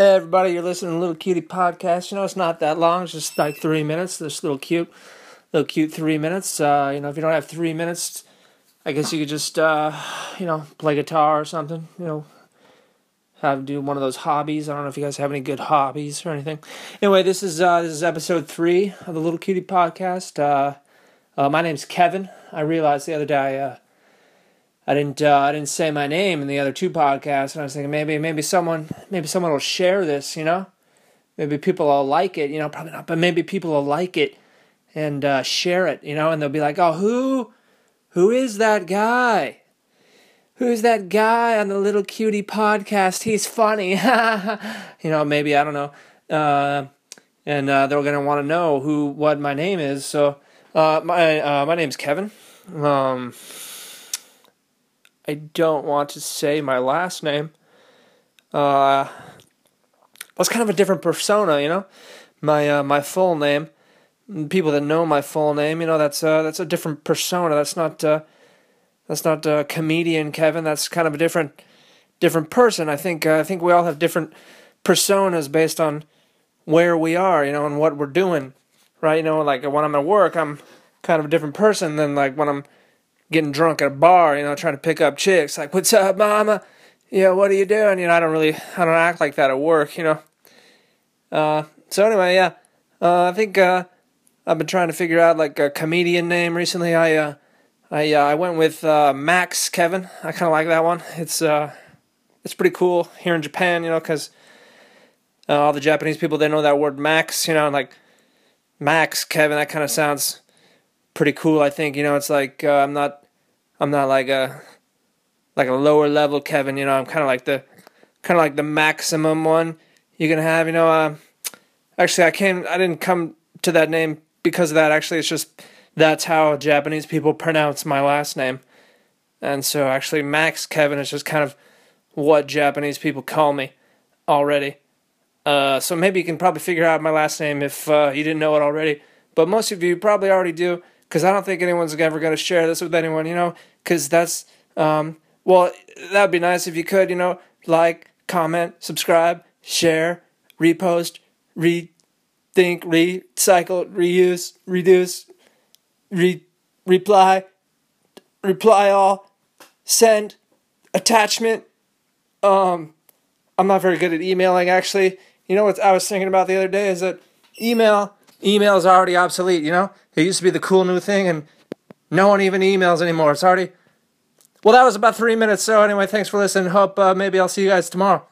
Hey everybody, you're listening to Little Cutie Podcast. You know, it's not that long. It's just like 3 minutes. This little cute 3 minutes. If you don't have 3 minutes, I guess you could just, play guitar or something. Do one of those hobbies. I don't know if you guys have any good hobbies or anything. Anyway, this is episode 3 of the Little Cutie Podcast. My name's Kevin. I realized the other day I didn't say my name in the other 2 podcasts, and I was thinking maybe someone will share this, maybe people will like it, probably not, but maybe people will like it and share it, and they'll be like, oh, who is that guy? Who's that guy on the Little Cutie Podcast? He's funny, maybe I don't know, they're gonna want to know what my name is. So my name's Kevin. I don't want to say my last name. That's kind of a different persona, My full name. People that know my full name, that's a different persona. That's not comedian Kevin. That's kind of a different person. I think we all have different personas based on where we are, and what we're doing, right? Like when I'm at work, I'm kind of a different person than like when I'm getting drunk at a bar, trying to pick up chicks, like, what's up, mama? What are you doing? I don't act like that at work, So anyway, yeah, I think, I've been trying to figure out, like, a comedian name recently. I went with, Max Kevin. I kind of like that one. It's pretty cool here in Japan, because, all the Japanese people, they know that word Max, and, like, Max Kevin, that kind of sounds pretty cool, I think. It's like I'm not like a lower level Kevin. I'm kind of like the maximum one you can have. Actually, I didn't come to that name because of that. Actually, it's just that's how Japanese people pronounce my last name, and so actually, Max Kevin is just kind of what Japanese people call me already. So maybe you can probably figure out my last name if you didn't know it already. But most of you probably already do, because I don't think anyone's ever going to share this with anyone, because that's, that would be nice if you could, like, comment, subscribe, share, repost, rethink, recycle, reuse, reduce, reply all, send, attachment. I'm not very good at emailing, actually. What I was thinking about the other day is that email is already obsolete, It used to be the cool new thing, and no one even emails anymore. That was about 3 minutes. So anyway, thanks for listening. Hope maybe I'll see you guys tomorrow.